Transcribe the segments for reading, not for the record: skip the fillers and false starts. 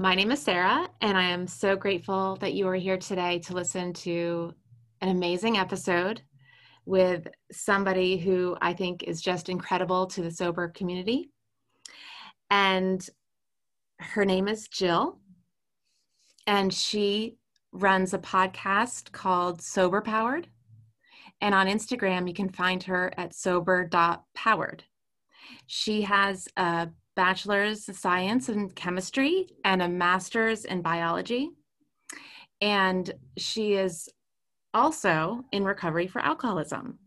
My name is Sarah, and I am so grateful that you are here today to listen to an amazing episode with somebody who I think is just incredible to the sober community. And her name is Jill, and she runs a podcast called Sober Powered. And on Instagram, you can find her at sober.powered. She has a bachelor's in science and chemistry and a master's in biology. And she is also in recovery for alcoholism.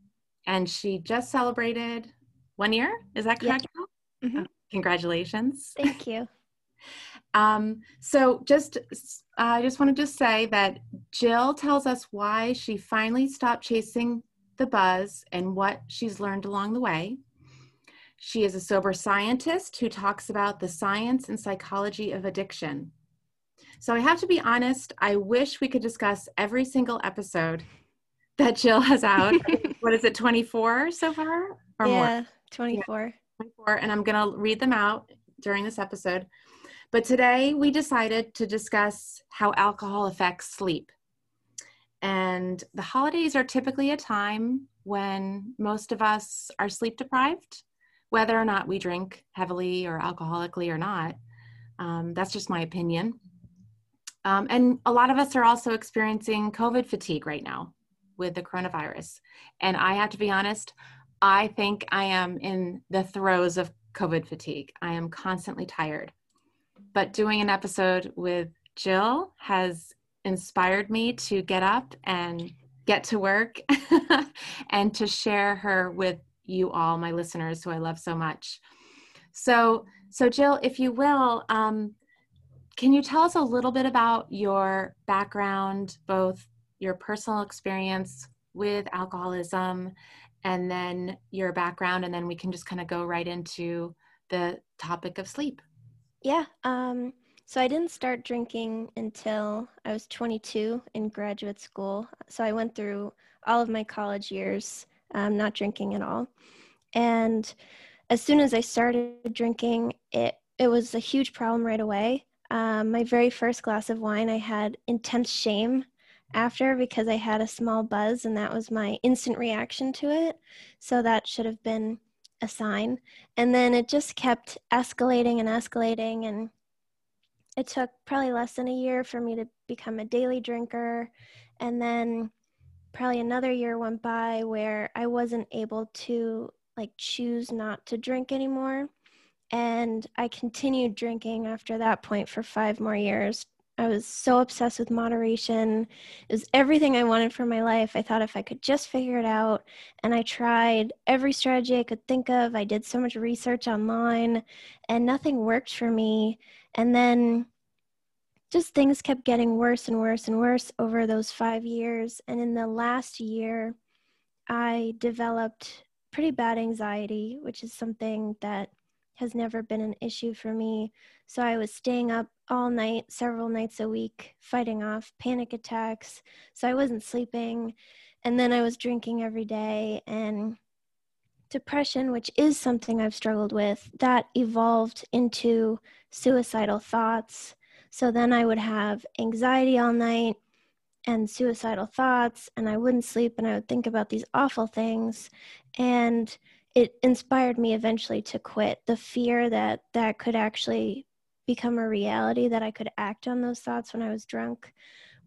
And she just celebrated 1 year. Is that correct? Yeah. Mm-hmm. Congratulations. Thank you. I just wanted to say that Jill tells us why she finally stopped chasing the buzz and what she's learned along the way. She is a sober scientist who talks about the science and psychology of addiction. So I have to be honest, I wish we could discuss every single episode that Jill has out. What is it, 24 so far? Or yeah, more? 24. Yeah, 24. And I'm going to read them out during this episode. But today we decided to discuss how alcohol affects sleep. And the holidays are typically a time when most of us are sleep deprived, whether or not we drink heavily or alcoholically or not. That's just my opinion. And a lot of us are also experiencing COVID fatigue right now with the coronavirus. And I have to be honest, I think I am in the throes of COVID fatigue. I am constantly tired. But doing an episode with Jill has inspired me to get up and get to work and to share her with you all, my listeners, who I love so much. So Jill, if you will, can you tell us a little bit about your background, both your personal experience with alcoholism and then your background, and then we can just kind of go right into the topic of sleep? Yeah. So I didn't start drinking until I was 22 in graduate school. So I went through all of my college years not drinking at all. And as soon as I started drinking, it was a huge problem right away. My very first glass of wine, I had intense shame after because I had a small buzz, and that was my instant reaction to it. So that should have been a sign. And then it just kept escalating. And it took probably less than a year for me to become a daily drinker. And then probably another year went by where I wasn't able to choose not to drink anymore. And I continued drinking after that point for 5 more years. I was so obsessed with moderation. It was everything I wanted for my life. I thought if I could just figure it out. And I tried every strategy I could think of. I did so much research online and nothing worked for me. And then just things kept getting worse and worse and worse over those 5 years. And in the last year, I developed pretty bad anxiety, which is something that has never been an issue for me. So I was staying up all night, several nights a week, fighting off panic attacks. So I wasn't sleeping. And then I was drinking every day. And depression, which is something I've struggled with, that evolved into suicidal thoughts. So then I would have anxiety all night and suicidal thoughts, and I wouldn't sleep, and I would think about these awful things. And it inspired me eventually to quit. The fear that that could actually become a reality, that I could act on those thoughts when I was drunk,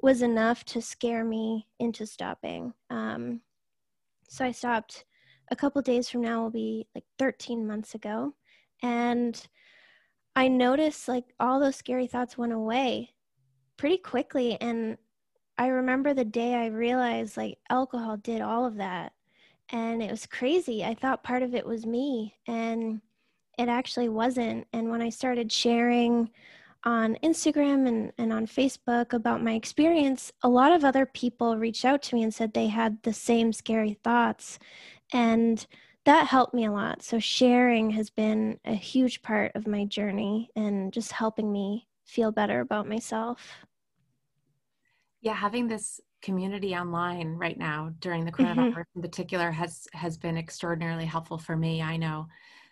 was enough to scare me into stopping. So I stopped. A couple of days from now will be like 13 months ago. And I noticed like all those scary thoughts went away pretty quickly. And I remember the day I realized like alcohol did all of that. And it was crazy. I thought part of it was me, and it actually wasn't. And when I started sharing on Instagram and on Facebook about my experience, a lot of other people reached out to me and said they had the same scary thoughts. And that helped me a lot. So sharing has been a huge part of my journey and just helping me feel better about myself. Yeah, having this community online right now during the coronavirus in particular has been extraordinarily helpful for me, I know.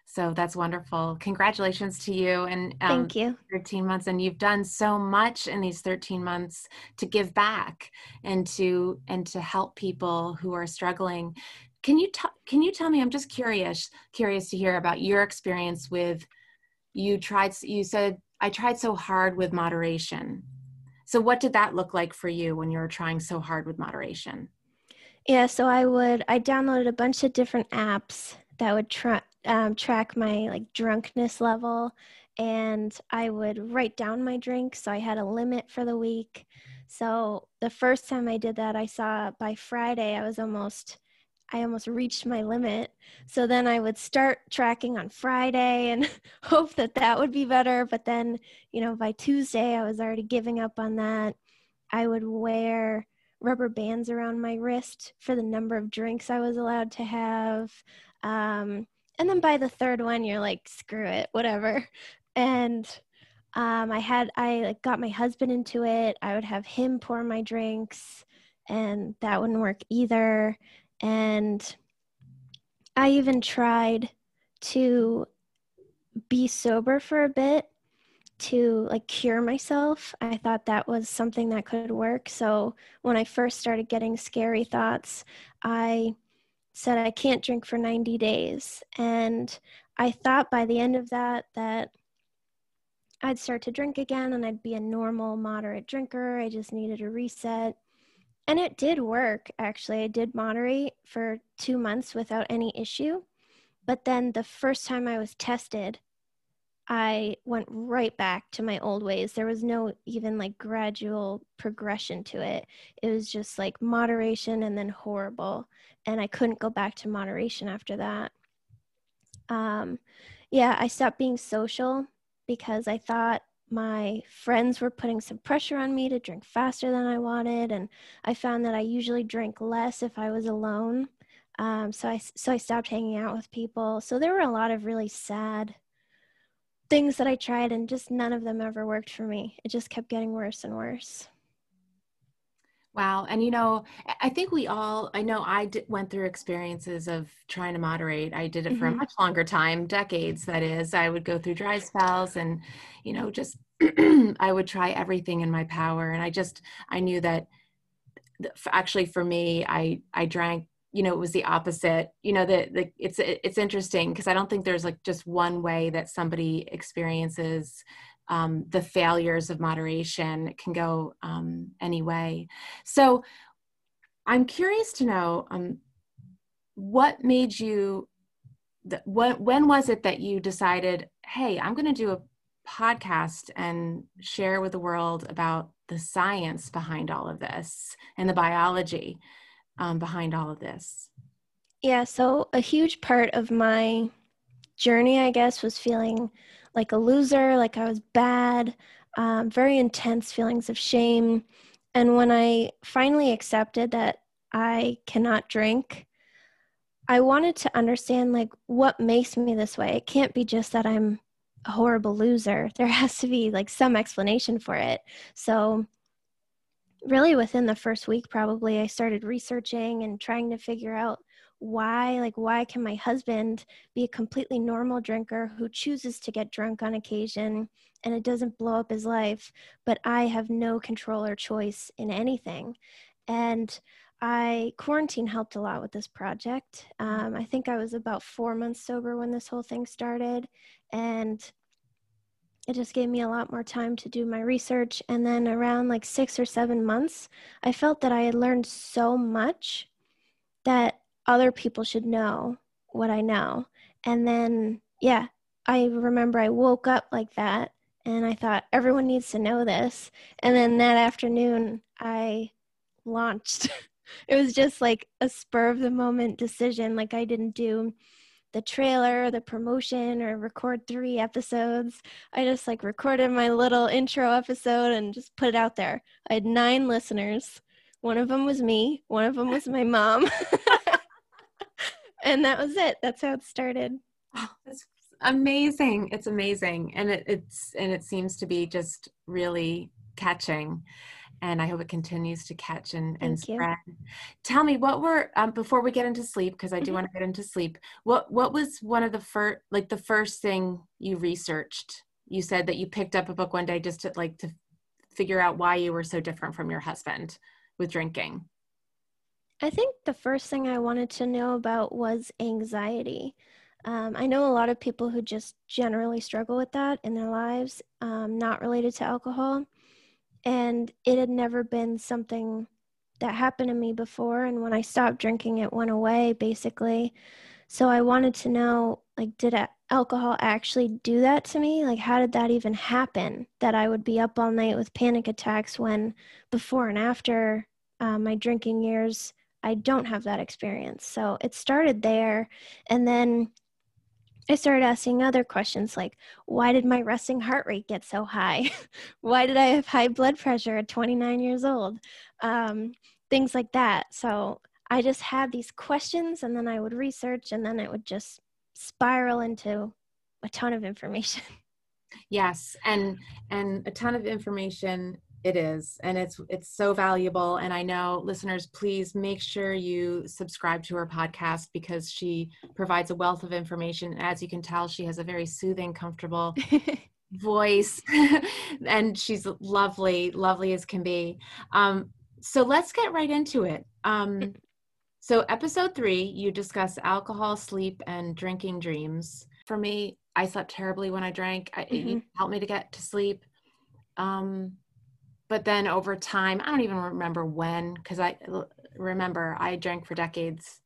So that's wonderful. Congratulations to you. And thank you. 13 months. And you've done so much in these 13 months to give back and to help people who are struggling. Can you tell me, I'm just curious to hear about your experience with, you said, I tried so hard with moderation. So what did that look like for you when you were trying so hard with moderation? Yeah, so I downloaded a bunch of different apps that would track my like drunkenness level, and I would write down my drink. So I had a limit for the week. So the first time I did that, I saw by Friday, I almost reached my limit. So then I would start tracking on Friday and hope that that would be better. But then, you know, by Tuesday, I was already giving up on that. I would wear rubber bands around my wrist for the number of drinks I was allowed to have. And then by the third one, you're like, screw it, whatever. And I got my husband into it. I would have him pour my drinks, and that wouldn't work either. And I even tried to be sober for a bit to like cure myself. I thought that was something that could work. So when I first started getting scary thoughts, I said, I can't drink for 90 days. And I thought by the end of that, that I'd start to drink again and I'd be a normal, moderate drinker. I just needed a reset. And it did work, actually. I did moderate for 2 months without any issue. But then the first time I was tested, I went right back to my old ways. There was no even like gradual progression to it. It was just like moderation and then horrible. And I couldn't go back to moderation after that. Yeah, I stopped being social because I thought my friends were putting some pressure on me to drink faster than I wanted, and I found that I usually drank less if I was alone. So I stopped hanging out with people. So there were a lot of really sad things that I tried, and just none of them ever worked for me. It just kept getting worse and worse. Wow. And, you know, I think we all, I know went through experiences of trying to moderate. I did it for a much longer time, decades, that is. I would go through dry spells and, you know, just, I would try everything in my power. And I knew that actually for me, I drank, you know, it was the opposite, you know, it's interesting because I don't think there's like just one way that somebody experiences the failures of moderation. It can go any way. So I'm curious to know what made you, when was it that you decided, hey, I'm going to do a podcast and share with the world about the science behind all of this and the biology behind all of this? Yeah, so a huge part of my journey, I guess, was feeling like a loser, like I was bad, very intense feelings of shame. And when I finally accepted that I cannot drink, I wanted to understand like what makes me this way. It can't be just that I'm a horrible loser. There has to be like some explanation for it. So really within the first week, probably, I started researching and trying to figure out why can my husband be a completely normal drinker who chooses to get drunk on occasion and it doesn't blow up his life, but I have no control or choice in anything? And quarantine helped a lot with this project. I think I was about 4 months sober when this whole thing started, and it just gave me a lot more time to do my research. And then around like 6 or 7 months, I felt that I had learned so much that other people should know what I know. And then, yeah, I remember I woke up like that and I thought, everyone needs to know this. And then that afternoon I launched. It was just like a spur of the moment decision. Like, I didn't do the trailer, the promotion, or record 3 episodes. I just like recorded my little intro episode and just put it out there. I had 9 listeners. One of them was me. One of them was my mom. And that was it. That's how it started. Oh, that's amazing. It's amazing. And it seems to be just really catching. And I hope it continues to catch and spread. Tell me, what were, before we get into sleep, because I do want to get into sleep, what was one of the first thing you researched? You said that you picked up a book one day just to figure out why you were so different from your husband with drinking. I think the first thing I wanted to know about was anxiety. I know a lot of people who just generally struggle with that in their lives, not related to alcohol. And it had never been something that happened to me before. And when I stopped drinking, it went away, basically. So I wanted to know, like, did alcohol actually do that to me? Like, how did that even happen, that I would be up all night with panic attacks when before and after my drinking years, I don't have that experience? So it started there. And then I started asking other questions like, why did my resting heart rate get so high? Why did I have high blood pressure at 29 years old? Things like that. So I just had these questions, and then I would research, and then it would just spiral into a ton of information. Yes. And a ton of information it is. And it's so valuable. And I know, listeners, please make sure you subscribe to her podcast, because she provides a wealth of information. As you can tell, she has a very soothing, comfortable voice, and she's lovely, lovely as can be. So let's get right into it. So episode 3, you discuss alcohol, sleep, and drinking dreams. For me, I slept terribly when I drank. It helped me to get to sleep. But then over time, I don't even remember when, because I drank for decades.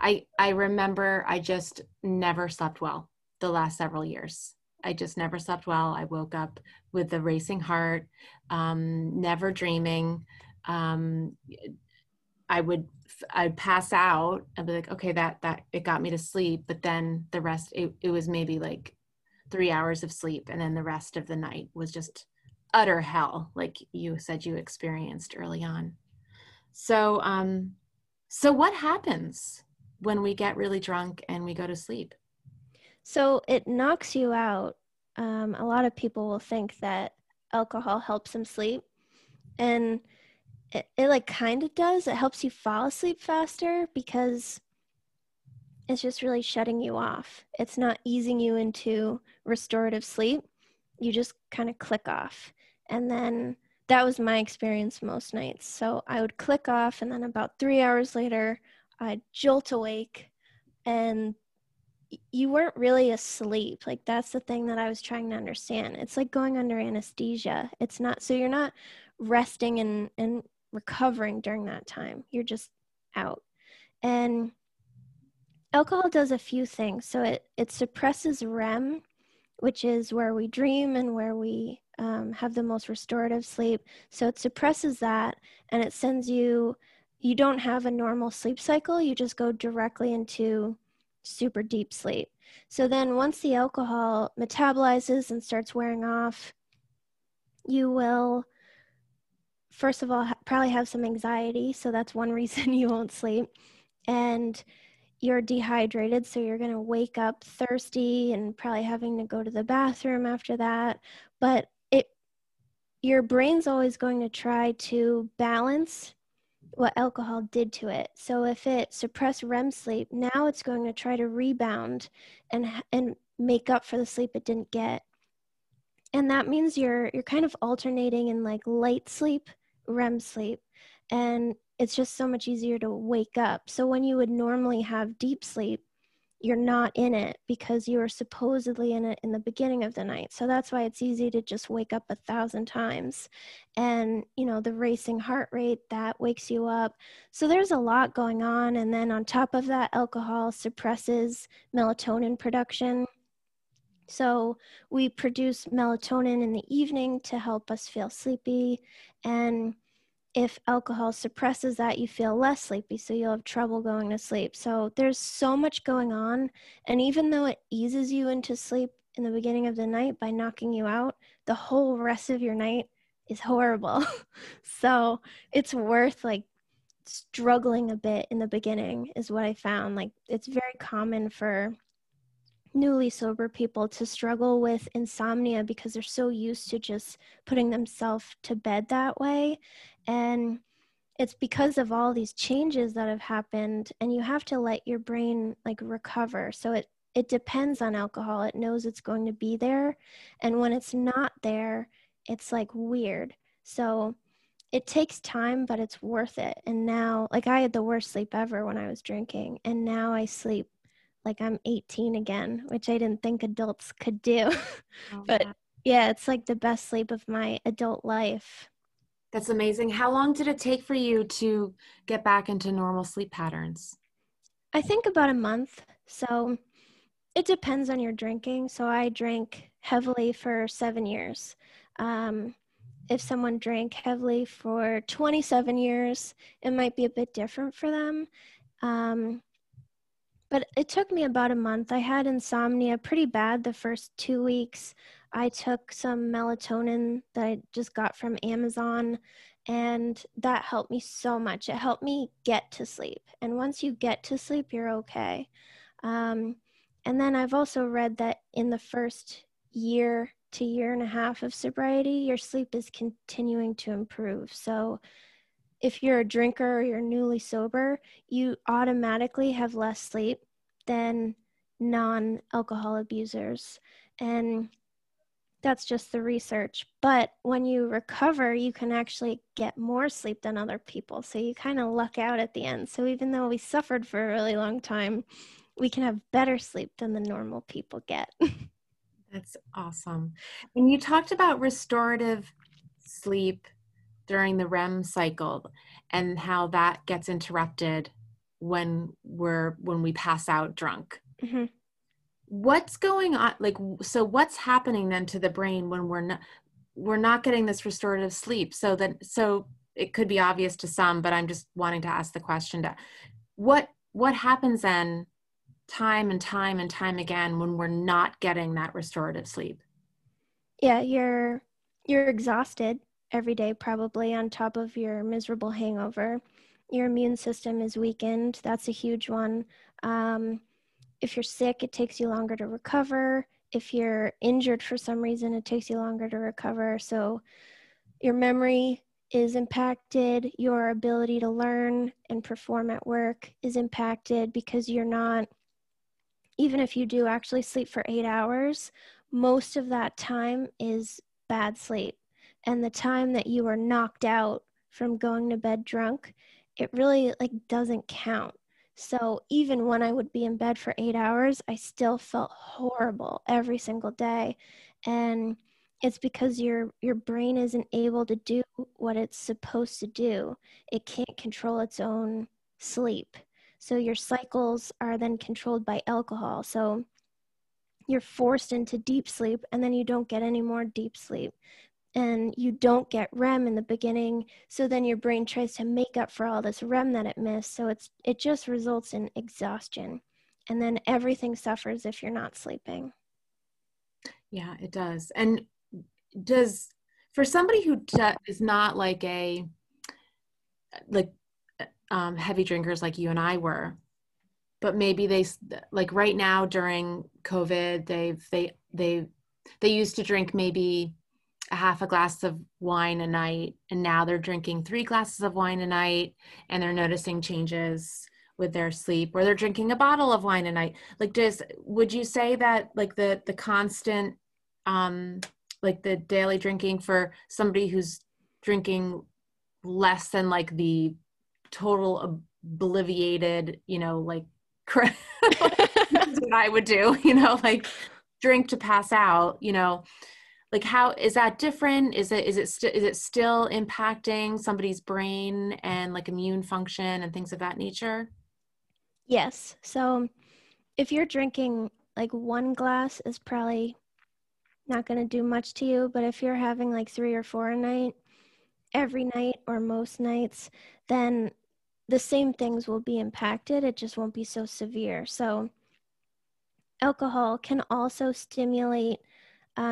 I remember I just never slept well the last several years. I just never slept well. I woke up with a racing heart, never dreaming. I'd pass out. I'd be like, okay, that it got me to sleep. But then the rest, it was maybe like 3 hours of sleep. And then the rest of the night was just utter hell, like you said you experienced early on. So, so what happens when we get really drunk and we go to sleep? So it knocks you out. A lot of people will think that alcohol helps them sleep, and it like kind of does. It helps you fall asleep faster because it's just really shutting you off. It's not easing you into restorative sleep. You just kind of click off. And then that was my experience most nights. So I would click off, and then about 3 hours later, I'd jolt awake, and you weren't really asleep. Like, that's the thing that I was trying to understand. It's like going under anesthesia. It's not, so you're not resting and recovering during that time. You're just out. And alcohol does a few things. So it suppresses REM, which is where we dream and where we have the most restorative sleep. So it suppresses that, and it sends you don't have a normal sleep cycle. You just go directly into super deep sleep. So then once the alcohol metabolizes and starts wearing off, you will, first of all, probably have some anxiety. So that's one reason you won't sleep. And you're dehydrated, so you're going to wake up thirsty and probably having to go to the bathroom after that. But your brain's always going to try to balance what alcohol did to it. So if it suppressed REM sleep, now it's going to try to rebound and make up for the sleep it didn't get. And that means you're kind of alternating in like light sleep, REM sleep, and it's just so much easier to wake up. So when you would normally have deep sleep, you're not in it because you were supposedly in it in the beginning of the night. So that's why it's easy to just wake up 1,000 times. And, you know, the racing heart rate that wakes you up. So there's a lot going on. And then on top of that, alcohol suppresses melatonin production. So we produce melatonin in the evening to help us feel sleepy. And if alcohol suppresses that, you feel less sleepy, so you'll have trouble going to sleep. So there's so much going on, and even though it eases you into sleep in the beginning of the night by knocking you out, the whole rest of your night is horrible. So it's worth like struggling a bit in the beginning is what I found. Like it's very common for newly sober people to struggle with insomnia because they're so used to just putting themselves to bed that way. And it's because of all these changes that have happened, and you have to let your brain like recover. So it depends on alcohol. It knows it's going to be there. And when it's not there, it's like weird. So it takes time, but it's worth it. And now, like I had the worst sleep ever when I was drinking, and now I sleep like I'm 18 again, which I didn't think adults could do. Oh, but yeah, it's like the best sleep of my adult life. That's amazing. How long did it take for you to get back into normal sleep patterns? I think about a month. So it depends on your drinking. So I drank heavily for 7 years. If someone drank heavily for 27 years, it might be a bit different for them. But it took me about a month. I had insomnia pretty bad the first 2 weeks. I took some melatonin that I just got from Amazon, and that helped me so much. It helped me get to sleep. And once you get to sleep, you're okay. And then I've also read that in the first year to year and a half of sobriety, your sleep is continuing to improve. So if you're a drinker or you're newly sober, you automatically have less sleep than non-alcohol abusers. And that's just the research. But when you recover, you can actually get more sleep than other people. So you kind of luck out at the end. So even though we suffered for a really long time, we can have better sleep than the normal people get. That's awesome. And you talked about restorative sleep during the REM cycle and how that gets interrupted when we pass out drunk. Mm-hmm. What's going on? Like, so what's happening then to the brain when we're not getting this restorative sleep? So it could be obvious to some, but I'm just wanting to ask the question to what happens then time and time again when we're not getting that restorative sleep? Yeah, you're exhausted every day, probably on top of your miserable hangover. Your immune system is weakened. That's a huge one. If you're sick, it takes you longer to recover. If you're injured for some reason, it takes you longer to recover. So your memory is impacted. Your ability to learn and perform at work is impacted because you're not, even if you do actually sleep for 8 hours, most of that time is bad sleep. And the time that you are knocked out from going to bed drunk, it really like doesn't count. So even when I would be in bed for 8 hours, I still felt horrible every single day. And it's because your brain isn't able to do what it's supposed to do. It can't control its own sleep. So your cycles are then controlled by alcohol. So you're forced into deep sleep, and then you don't get any more deep sleep. And you don't get REM in the beginning, so then your brain tries to make up for all this REM that it missed, so it just results in exhaustion. And then everything suffers if you're not sleeping. Yeah, it does. And does, for somebody who is not like heavy drinkers like you and I were, but maybe they, like right now during COVID, they used to drink maybe a half a glass of wine a night, and now they're drinking 3 glasses of wine a night, and they're noticing changes with their sleep, or they're drinking a bottle of wine a night. Like, just, would you say that like the constant, like the daily drinking for somebody who's drinking less than like the total obliviated, you know, like what I would do, you know, like drink to pass out, you know, like how is that different? Is it still impacting somebody's brain and like immune function and things of that nature? Yes. So if you're drinking like 1 glass is probably not going to do much to you, but if you're having like 3 or 4 a night, every night or most nights, then the same things will be impacted. It just won't be so severe. So alcohol can also stimulate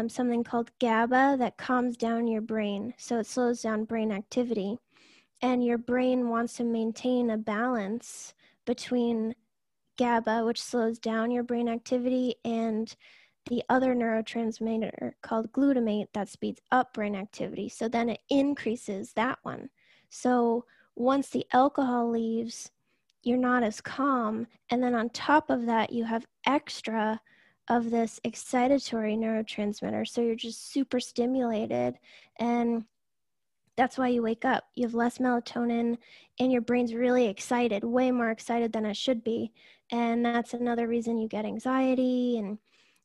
something called GABA that calms down your brain. So it slows down brain activity, and your brain wants to maintain a balance between GABA, which slows down your brain activity, and the other neurotransmitter called glutamate that speeds up brain activity. So then it increases that one. So once the alcohol leaves, you're not as calm. And then on top of that, you have extra of this excitatory neurotransmitter. So you're just super stimulated. And that's why you wake up. You have less melatonin and your brain's really excited, way more excited than it should be. And that's another reason you get anxiety.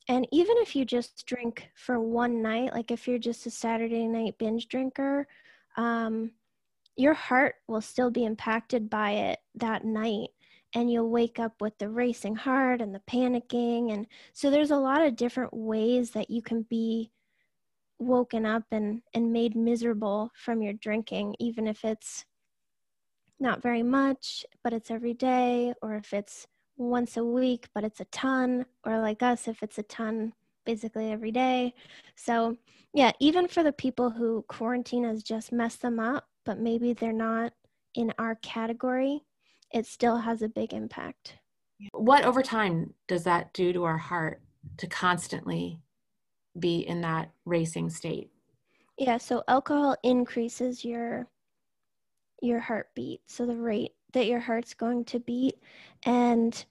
And even if you just drink for 1 night, like if you're just a Saturday night binge drinker, your heart will still be impacted by it that night. And you'll wake up with the racing heart and the panicking. And so there's a lot of different ways that you can be woken up and made miserable from your drinking, even if it's not very much, but it's every day, or if it's once a week, but it's a ton, or like us, if it's a ton basically every day. So yeah, even for the people who quarantine has just messed them up, but maybe they're not in our category, it still has a big impact. What over time does that do to our heart to constantly be in that racing state? Yeah, so alcohol increases your heartbeat, so the rate that your heart's going to beat. And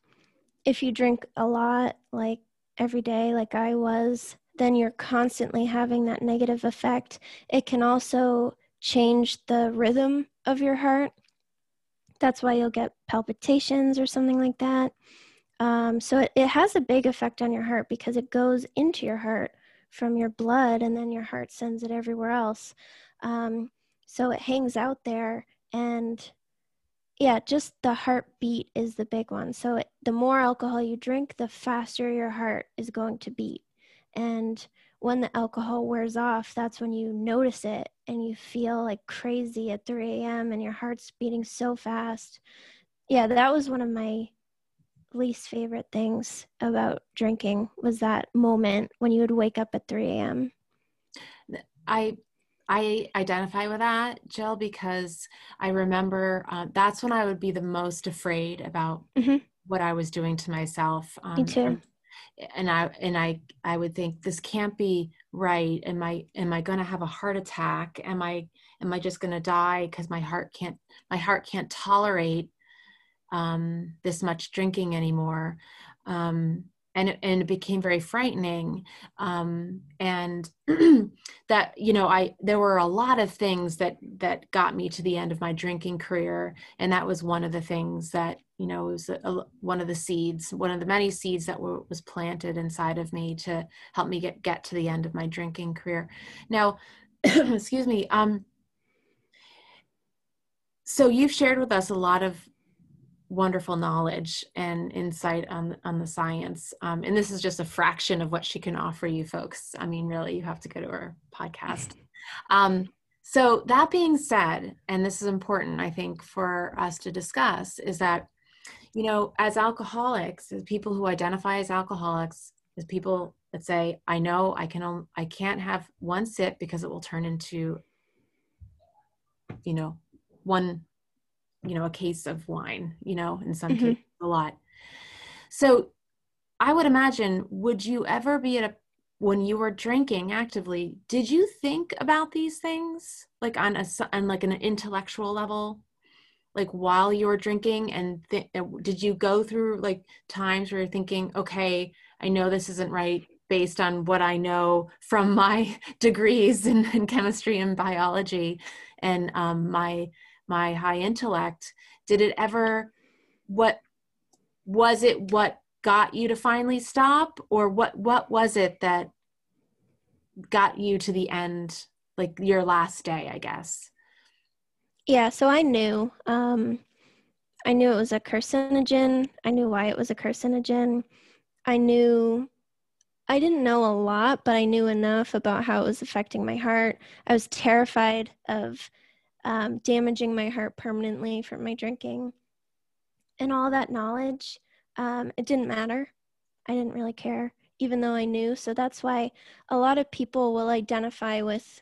if you drink a lot, like every day, like I was, then you're constantly having that negative effect. It can also change the rhythm of your heart. That's why you'll get palpitations or something like that. So it has a big effect on your heart because it goes into your heart from your blood, and then your heart sends it everywhere else. So it hangs out there, and yeah, just the heartbeat is the big one. So the more alcohol you drink, the faster your heart is going to beat. And when the alcohol wears off, that's when you notice it and you feel like crazy at 3 a.m. and your heart's beating so fast. Yeah, that was one of my least favorite things about drinking, was that moment when you would wake up at 3 a.m. I identify with that, Jill, because I remember that's when I would be the most afraid about what I was doing to myself. Me too. And I would think, this can't be right. Am I going to have a heart attack? Am I just going to die because my heart can't tolerate this much drinking anymore? And it became very frightening. And that, you know, there were a lot of things that got me to the end of my drinking career. And that was one of the things that, you know, was one of the seeds, one of the many seeds that was planted inside of me to help me get to the end of my drinking career. Now, excuse me. So you've shared with us a lot of wonderful knowledge and insight on the science. And this is just a fraction of what she can offer you folks. I mean, really, you have to go to her podcast. So that being said, and this is important, I think, for us to discuss, is that, you know, as alcoholics, as people who identify as alcoholics, as people that say, I know I can't have 1 sip because it will turn into, you know, a case of wine, you know, in some cases a lot. So I would imagine, would you ever be at a when you were drinking actively, did you think about these things, like on an intellectual level, like while you were drinking? And did you go through like times where you're thinking, okay, I know this isn't right based on what I know from my degrees in chemistry and biology and my high intellect? Did it ever, what got you to finally stop, or what was it that got you to the end, like your last day, I guess? Yeah, so I knew it was a carcinogen. I knew why it was a carcinogen. I didn't know a lot, but I knew enough about how it was affecting my heart. I was terrified of damaging my heart permanently from my drinking. And all that knowledge, it didn't matter. I didn't really care, even though I knew. So that's why a lot of people will identify with,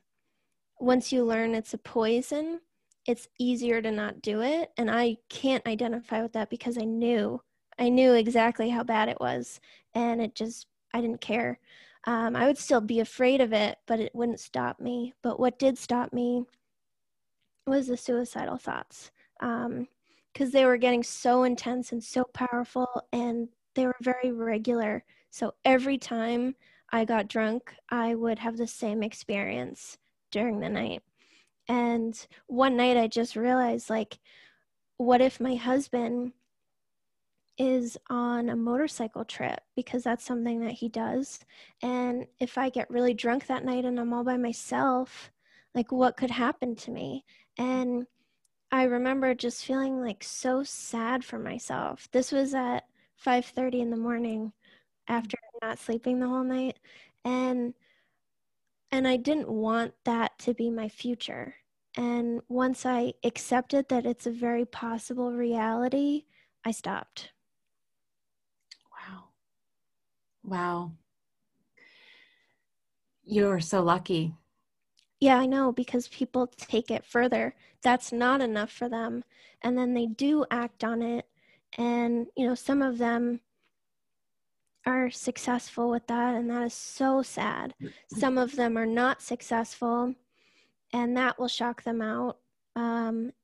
once you learn it's a poison, it's easier to not do it. And I can't identify with that because I knew exactly how bad it was. And it just, I didn't care. I would still be afraid of it, but it wouldn't stop me. But what did stop me was the suicidal thoughts. Because they were getting so intense and so powerful, and they were very regular. So every time I got drunk, I would have the same experience during the night. And one night I just realized, like, what if my husband is on a motorcycle trip, because that's something that he does. And if I get really drunk that night and I'm all by myself, like, what could happen to me? And I remember just feeling like so sad for myself. This was at 5:30 in the morning after not sleeping the whole night. And I didn't want that to be my future. And once I accepted that it's a very possible reality, I stopped. Wow. You're so lucky. Yeah, I know, because people take it further. That's not enough for them. And then they do act on it. And, you know, some of them are successful with that, and that is so sad. Some of them are not successful, and that will shock them out.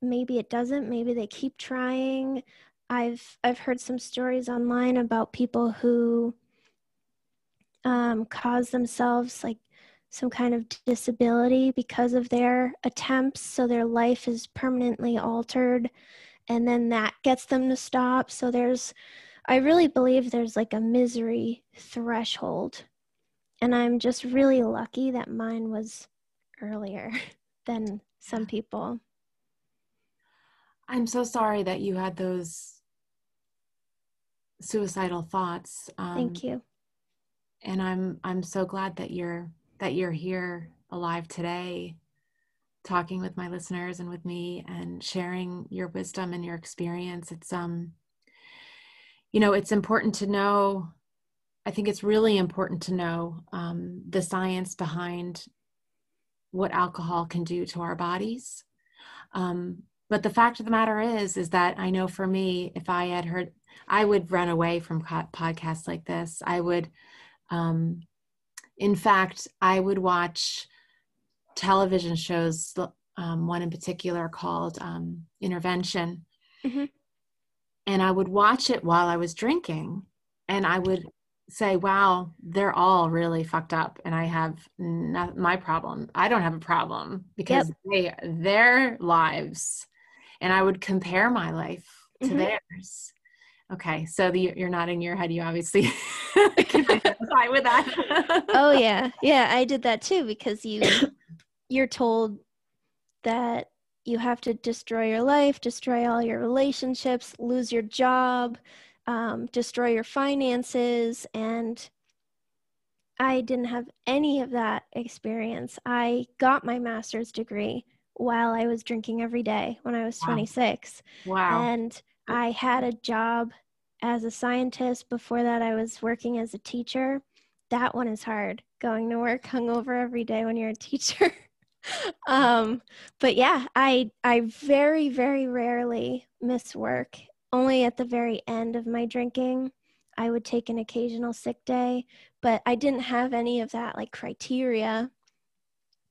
Maybe it doesn't. Maybe they keep trying. I've heard some stories online about people who cause themselves like some kind of disability because of their attempts, so their life is permanently altered, and then that gets them to stop. So I really believe there's like a misery threshold, and I'm just really lucky that mine was earlier than some people. I'm so sorry that you had those suicidal thoughts. Thank you. And I'm so glad that you're here alive today, talking with my listeners and with me and sharing your wisdom and your experience. It's you know, it's important to know, I think it's really important to know the science behind what alcohol can do to our bodies. But the fact of the matter is that I know for me, if I had heard, I would run away from podcasts like this. I would, in fact, I would watch television shows, one in particular called Intervention. Mm-hmm. And I would watch it while I was drinking, and I would say, wow, they're all really fucked up, and I have not my problem. I don't have a problem, because their lives, and I would compare my life to theirs. Okay, so you're nodding your head. You obviously can identify with that. Oh, yeah. Yeah, I did that too, because you're told that you have to destroy your life, destroy all your relationships, lose your job, destroy your finances. And I didn't have any of that experience. I got my master's degree while I was drinking every day when I was 26. Wow. And I had a job as a scientist. Before that, I was working as a teacher. That one is hard, going to work hungover every day when you're a teacher. But yeah, I very, very rarely miss work. Only at the very end of my drinking, I would take an occasional sick day, But I didn't have any of that like criteria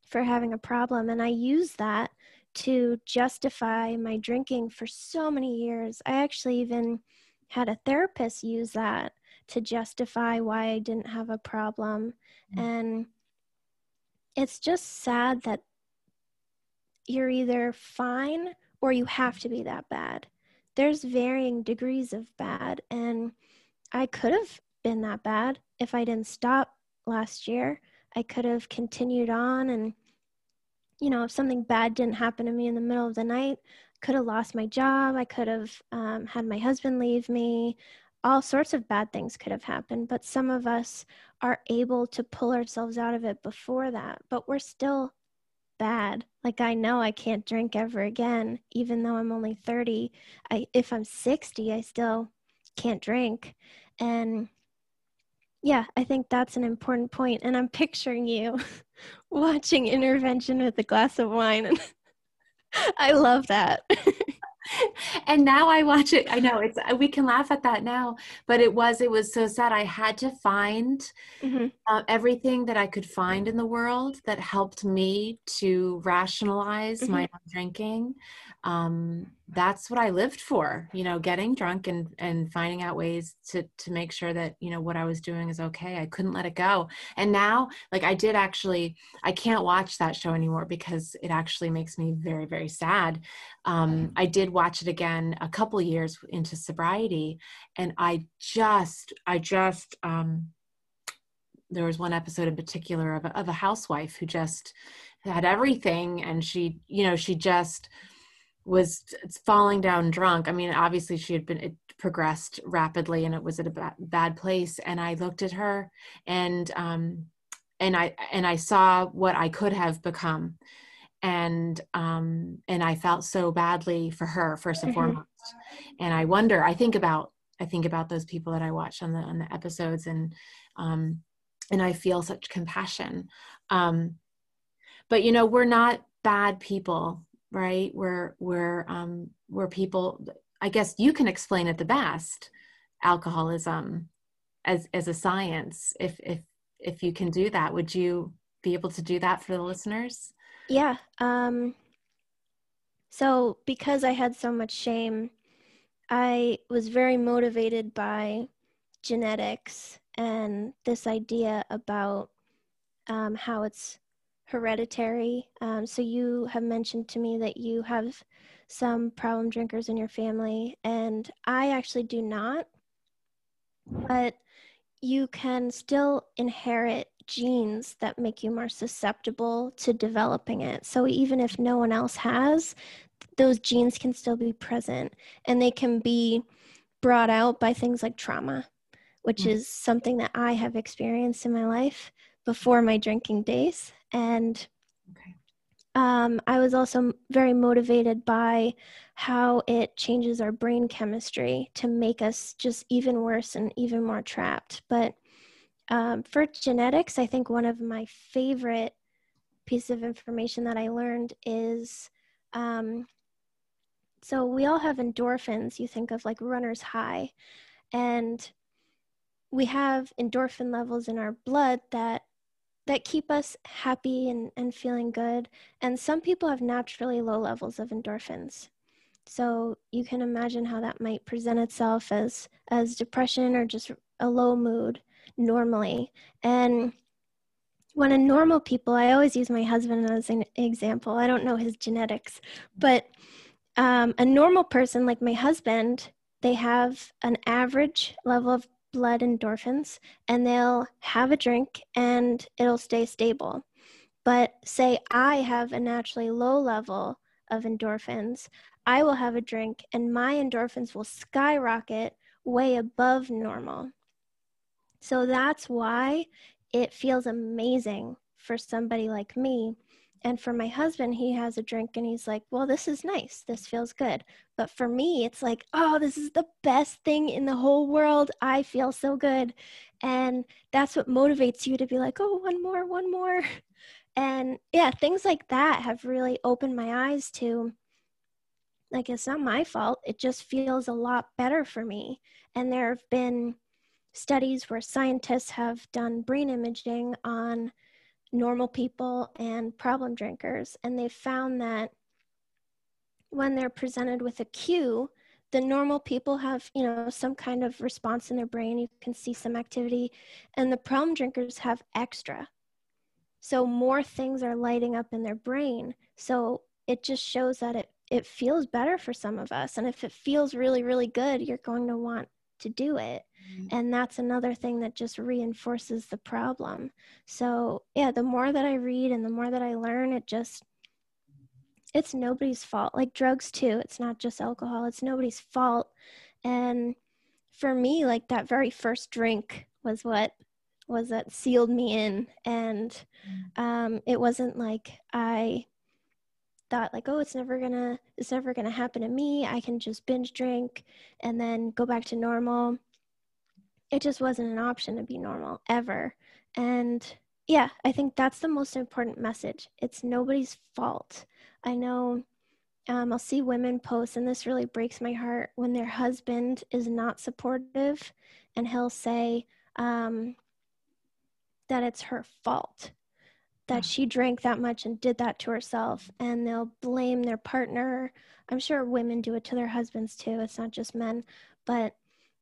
for having a problem. And I used that to justify my drinking for so many years. I actually even had a therapist use that to justify why I didn't have a problem. And it's just sad that you're either fine or you have to be that bad. There's varying degrees of bad, and I could have been that bad if I didn't stop last year. I could have continued on, and you know, if something bad didn't happen to me in the middle of the night, I could have lost my job. I could have had my husband leave me. All sorts of bad things could have happened, but some of us are able to pull ourselves out of it before that, but we're still bad. Like, I know I can't drink ever again, even though I'm only 30. If I'm 60, I still can't drink. And yeah, I think that's an important point. And I'm picturing you watching Intervention with a glass of wine. And I love that. And now I watch it. I know it's, we can laugh at that now, but it was so sad. I had to find everything that I could find in the world that helped me to rationalize my own drinking. That's what I lived for, you know, getting drunk and finding out ways to make sure that, you know, what I was doing is okay. I couldn't let it go. And now, like, I did actually, I can't watch that show anymore because it actually makes me very, very sad. I did watch it again a couple years into sobriety, and I just there was one episode in particular of a housewife who just had everything, and she, you know, she just was falling down drunk. I mean, obviously she had been, it progressed rapidly and it was at a bad place. And I looked at her and I saw what I could have become. And I felt so badly for her, first and foremost. And I wonder, I think about those people that I watch on the episodes, and I feel such compassion. But you know, we're not bad people, right? We're people, I guess you can explain it the best, alcoholism as a science. If you can do that, would you be able to do that for the listeners? Yeah. So because I had so much shame, I was very motivated by genetics and this idea about how it's hereditary. So you have mentioned to me that you have some problem drinkers in your family, and I actually do not, but you can still inherit genes that make you more susceptible to developing it. So even if no one else has, those genes can still be present, and they can be brought out by things like trauma, which is something that I have experienced in my life before my drinking days. And I was also very motivated by how it changes our brain chemistry to make us just even worse and even more trapped. But for genetics, I think one of my favorite pieces of information that I learned is, so we all have endorphins. You think of like runner's high, and we have endorphin levels in our blood that keep us happy and feeling good. And some people have naturally low levels of endorphins. So you can imagine how that might present itself as depression or just a low mood normally. And when a normal people, I always use my husband as an example. I don't know his genetics, but a normal person like my husband, they have an average level of blood endorphins, and they'll have a drink and it'll stay stable. But say I have a naturally low level of endorphins, I will have a drink and my endorphins will skyrocket way above normal. So that's why it feels amazing for somebody like me. And for my husband, he has a drink and he's like, well, this is nice. This feels good. But for me, it's like, oh, this is the best thing in the whole world. I feel so good. And that's what motivates you to be like, oh, one more. And yeah, things like that have really opened my eyes to, like, it's not my fault. It just feels a lot better for me. And there have been studies where scientists have done brain imaging on normal people and problem drinkers, and they found that when they're presented with a cue, the normal people have, you know, some kind of response in their brain. You can see some activity, and the problem drinkers have extra. So more things are lighting up in their brain. So it just shows that it feels better for some of us. And if it feels really, really good, you're going to want to do it. Mm-hmm. And that's another thing that just reinforces the problem. So yeah, the more that I read and the more that I learn, it's nobody's fault. Like drugs too, it's not just alcohol, it's nobody's fault. And for me, like that very first drink was what sealed me in. And it wasn't like I thought like, oh, it's never gonna happen to me. I can just binge drink and then go back to normal. It just wasn't an option to be normal ever. And yeah, I think that's the most important message. It's nobody's fault. I know I'll see women post, and this really breaks my heart, when their husband is not supportive, and he'll say that it's her fault, that she drank that much and did that to herself, and they'll blame their partner. I'm sure women do it to their husbands too. It's not just men, but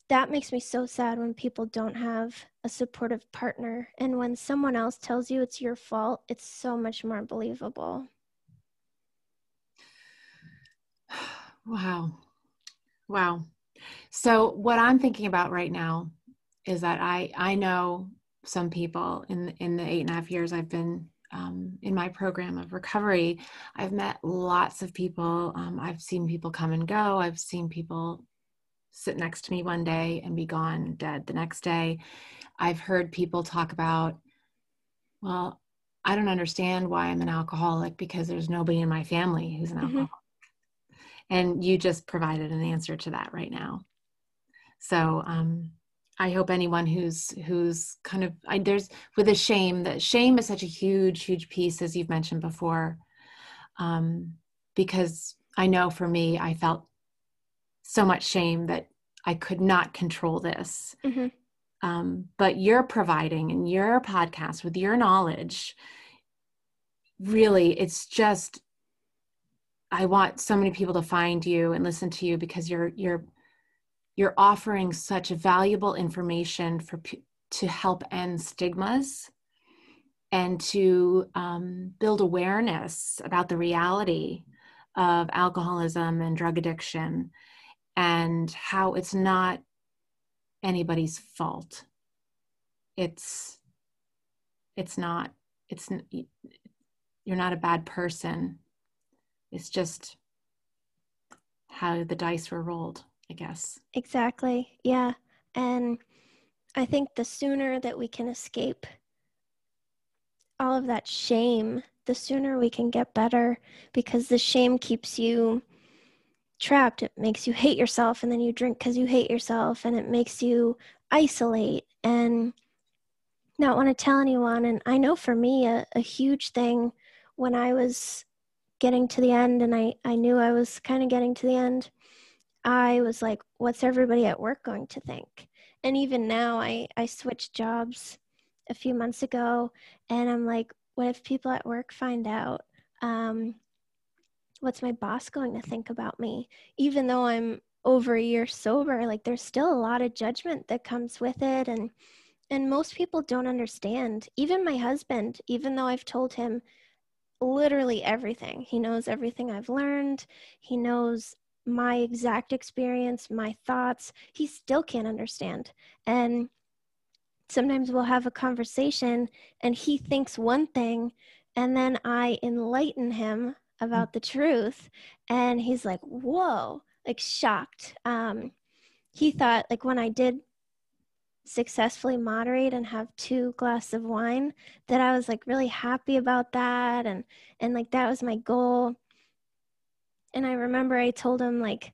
that makes me so sad when people don't have a supportive partner. And when someone else tells you it's your fault, it's so much more believable. Wow. So what I'm thinking about right now is that I know some people in the 8.5 years I've been in my program of recovery, I've met lots of people. I've seen people come and go. I've seen people sit next to me one day and be gone dead the next day. I've heard people talk about, well, I don't understand why I'm an alcoholic because there's nobody in my family who's an alcoholic. And you just provided an answer to that right now. So I hope anyone who's kind of, with the shame, that shame is such a huge, huge piece, as you've mentioned before, because I know for me, I felt so much shame that I could not control this. Mm-hmm. But you're providing in your podcast with your knowledge, really, it's just, I want so many people to find you and listen to you because you're offering such valuable information to help end stigmas and to build awareness about the reality of alcoholism and drug addiction and how it's not anybody's fault. You're not a bad person. It's just how the dice were rolled, I guess. Exactly. Yeah. And I think the sooner that we can escape all of that shame, the sooner we can get better, because the shame keeps you trapped. It makes you hate yourself, and then you drink because you hate yourself, and it makes you isolate and not want to tell anyone. And I know for me, a huge thing when I was getting to the end, and I knew I was kind of getting to the end, I was like, what's everybody at work going to think? And even now, I switched jobs a few months ago, and I'm like, what if people at work find out? What's my boss going to think about me? Even though I'm over a year sober, like there's still a lot of judgment that comes with it, and most people don't understand. Even my husband, even though I've told him literally everything. He knows everything I've learned. He knows my exact experience, my thoughts. He still can't understand. And sometimes we'll have a conversation and he thinks one thing, and then I enlighten him about the truth. And he's like, whoa, like shocked. He thought, like, when I did successfully moderate and have 2 glasses of wine, that I was like really happy about that, and like that was my goal. And I remember I told him, like,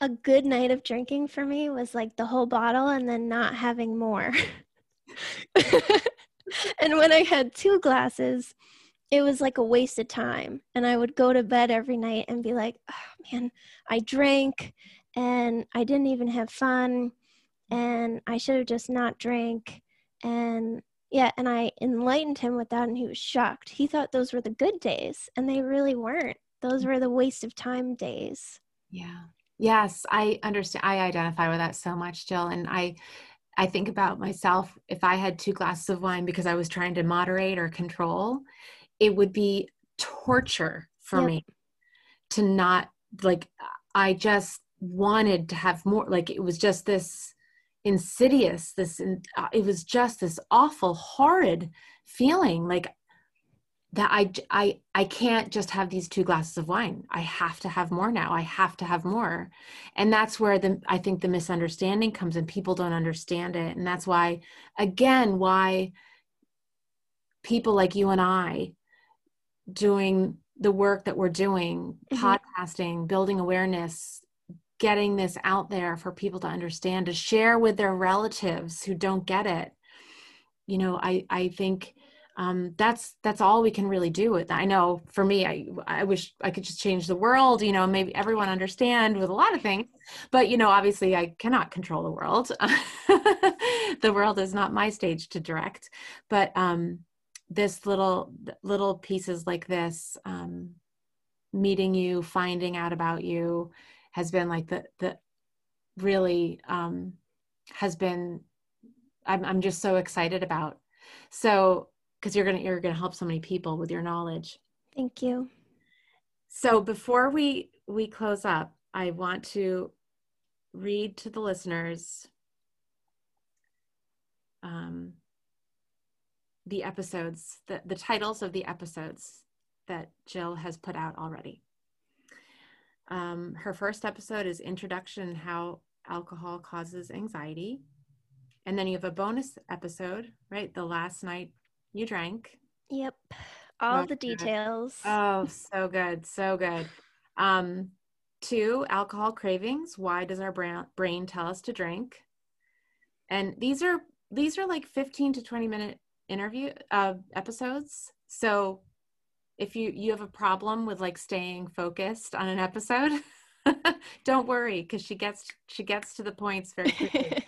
a good night of drinking for me was like the whole bottle and then not having more. And when I had 2 glasses, it was like a waste of time, and I would go to bed every night and be like, oh man, I drank and I didn't even have fun. and I should have just not drank. And yeah, and I enlightened him with that, and he was shocked. He thought those were the good days, and they really weren't. Those were the waste of time days. Yeah. Yes, I understand. I identify with that so much, Jill. And I think about myself, if I had 2 glasses of wine because I was trying to moderate or control, it would be torture for me to not, like, I just wanted to have more, like, it was just this insidious, it was just this awful, horrid feeling, like, that I can't just have these 2 glasses of wine. I have to have more now. I have to have more. And that's where I think the misunderstanding comes in. People don't understand it. And that's why, again, why people like you and I doing the work that we're doing, podcasting, building awareness, getting this out there for people to understand, to share with their relatives who don't get it. You know, I think that's all we can really do with that. I know for me, I wish I could just change the world, you know, maybe everyone understand with a lot of things, but, you know, obviously I cannot control the world. The world is not my stage to direct, but, this little pieces like this, meeting you, finding out about you has been like the really, has been, I'm just so excited about. So, because you're gonna help so many people with your knowledge. Thank you. So before we close up, I want to read to the listeners the episodes, the titles of the episodes that Jill has put out already. Her first episode is Introduction: How Alcohol Causes Anxiety, and then you have a bonus episode, right? The last night you drank. Yep. All the details. Oh, so good. So good. 2, alcohol cravings. Why does our brain tell us to drink? And these are like 15 to 20 minute episodes. So if you have a problem with like staying focused on an episode, don't worry. 'Cause she gets to the points very quickly.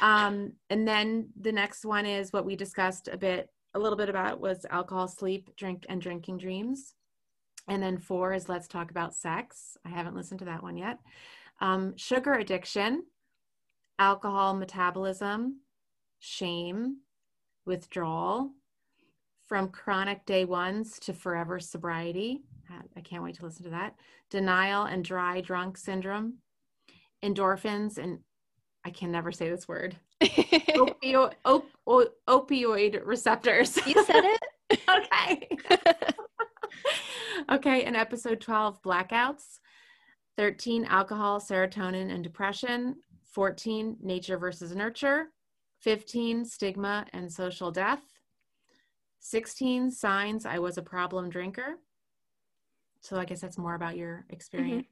And then the next one is what we discussed a little bit about was alcohol, sleep, drink, and drinking dreams. And then 4 is Let's Talk About Sex. I haven't listened to that one yet. Sugar addiction, alcohol metabolism, shame, withdrawal, from chronic day ones to forever sobriety. I can't wait to listen to that. Denial and dry drunk syndrome, endorphins and I can never say this word. Opioid receptors. You said it? Okay. Okay. And episode 12, blackouts. 13, alcohol, serotonin, and depression. 14, nature versus nurture. 15, stigma and social death. 16, signs I was a problem drinker. So I guess that's more about your experience.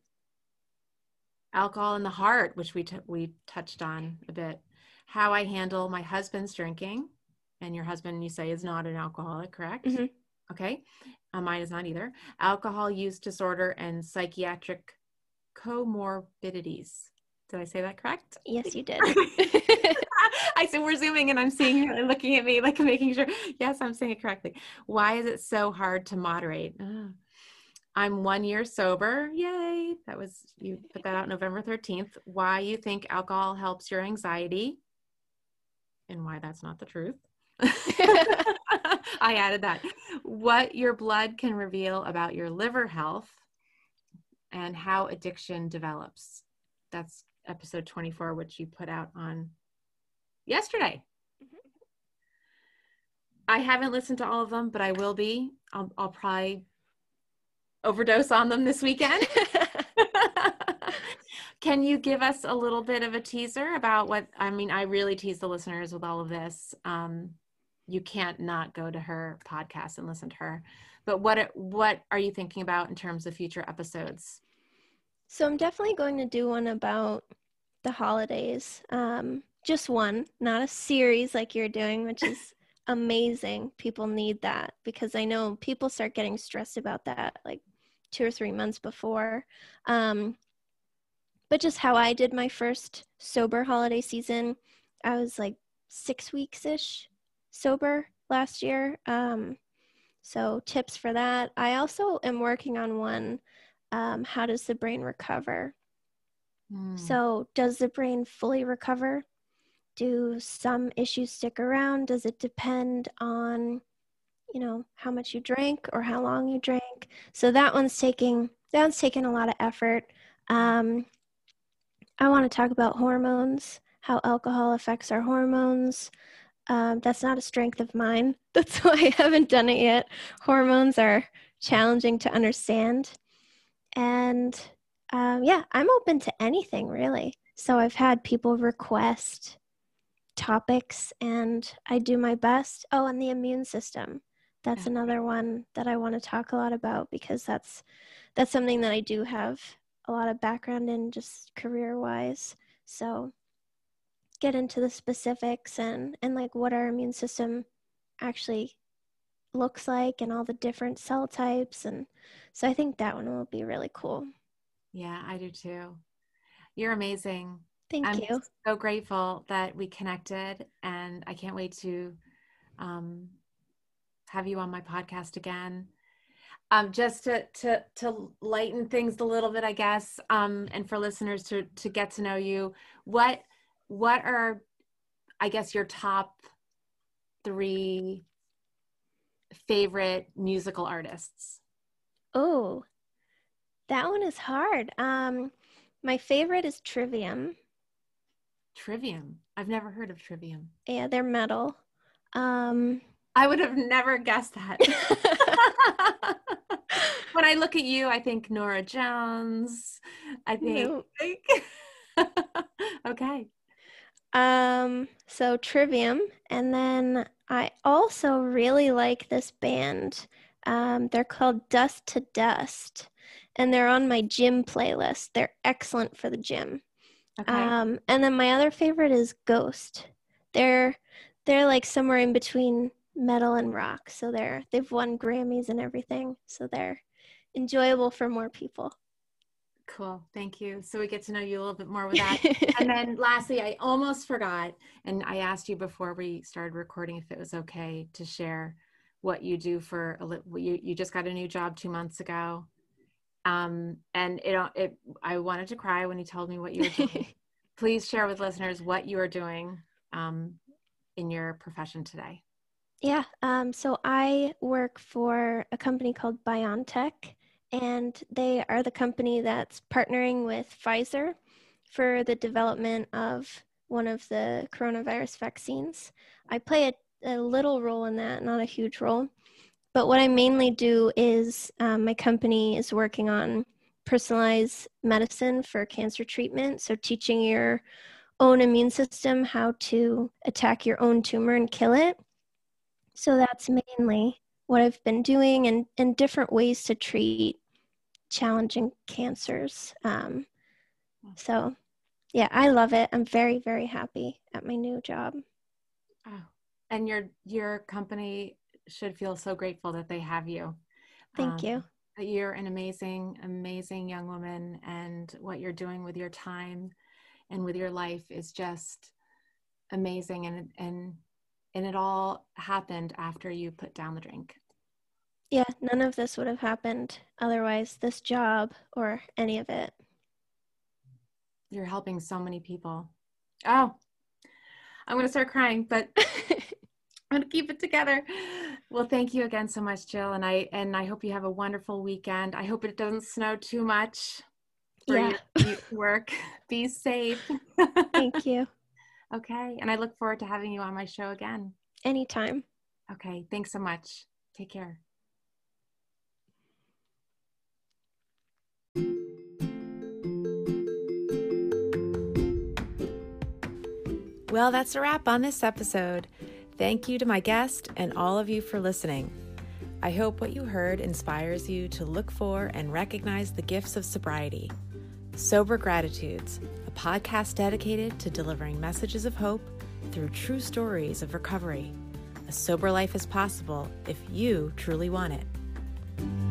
Alcohol in the heart, which we touched on a bit, how I handle my husband's drinking, and your husband, you say, is not an alcoholic, correct? Okay. Mine is not either. Alcohol use disorder and psychiatric comorbidities. Did I say that correct? Yes, you did. I said, we're zooming and I'm seeing you looking at me, like making sure, yes, I'm saying it correctly. Why is it so hard to moderate? I'm 1 year sober. Yay. You put that out November 13th. Why you think alcohol helps your anxiety and why that's not the truth. I added that. What your blood can reveal about your liver health and how addiction develops. That's episode 24, which you put out on yesterday. I haven't listened to all of them, but I will be. I'll probably overdose on them this weekend. Can you give us a little bit of a teaser about what, I mean, I really tease the listeners with all of this. You can't not go to her podcast and listen to her, but what are you thinking about in terms of future episodes? So I'm definitely going to do one about the holidays. Just one, not a series like you're doing, which is amazing. People need that because I know people start getting stressed about that like 2 or 3 months before. but just how I did my first sober holiday season. I was like 6 weeks-ish sober last year. So tips for that. I also am working on one, how does the brain recover? So does the brain fully recover? Do some issues stick around? Does it depend on, you know, how much you drank or how long you drank? So that one's taking a lot of effort. I want to talk about hormones, how alcohol affects our hormones. That's not a strength of mine. That's why I haven't done it yet. Hormones are challenging to understand. And yeah, I'm open to anything really. So I've had people request topics and I do my best. Oh, and the immune system. That's another one that I want to talk a lot about because that's something that I do have a lot of background in just career-wise. So get into the specifics and like what our immune system actually looks like and all the different cell types. And so I think that one will be really cool. Yeah, I do too. You're amazing. Thank you. I'm so grateful that we connected, and I can't wait to have you on my podcast again. Just to lighten things a little bit, I guess, and for listeners to get to know you, what are, I guess, your top 3 favorite musical artists? Oh, that one is hard. My favorite is Trivium. Trivium? I've never heard of Trivium. Yeah, they're metal. I would have never guessed that. When I look at you, I think Norah Jones. Okay. So Trivium. And then I also really like this band. They're called Dust to Dust. And they're on my gym playlist. They're excellent for the gym. Okay. And then my other favorite is Ghost. They're like somewhere in between metal and rock. So they've won Grammys and everything. So they're enjoyable for more people. Cool. Thank you. So we get to know you a little bit more with that. And then lastly, I almost forgot, and I asked you before we started recording if it was okay to share what you do for you just got a new job 2 months ago. And I wanted to cry when you told me what you were doing. Please share with listeners what you are doing in your profession today. Yeah. So I work for a company called BioNTech, and they are the company that's partnering with Pfizer for the development of one of the coronavirus vaccines. I play a little role in that, not a huge role. But what I mainly do is my company is working on personalized medicine for cancer treatment. So teaching your own immune system how to attack your own tumor and kill it. So that's mainly what I've been doing, and different ways to treat challenging cancers. So yeah, I love it. I'm very, very happy at my new job. Oh, and your company should feel so grateful that they have you. Thank you. You're an amazing, amazing young woman, and what you're doing with your time and with your life is just amazing. And it all happened after you put down the drink. Yeah, none of this would have happened otherwise, this job or any of it. You're helping so many people. Oh, I'm going to start crying, but I'm going to keep it together. Well, thank you again so much, Jill. And I hope you have a wonderful weekend. I hope it doesn't snow too much for you to work. Be safe. Thank you. Okay. And I look forward to having you on my show again. Anytime. Okay. Thanks so much. Take care. Well, that's a wrap on this episode. Thank you to my guest and all of you for listening. I hope what you heard inspires you to look for and recognize the gifts of sobriety. Sober Gratitudes, a podcast dedicated to delivering messages of hope through true stories of recovery. A sober life is possible if you truly want it.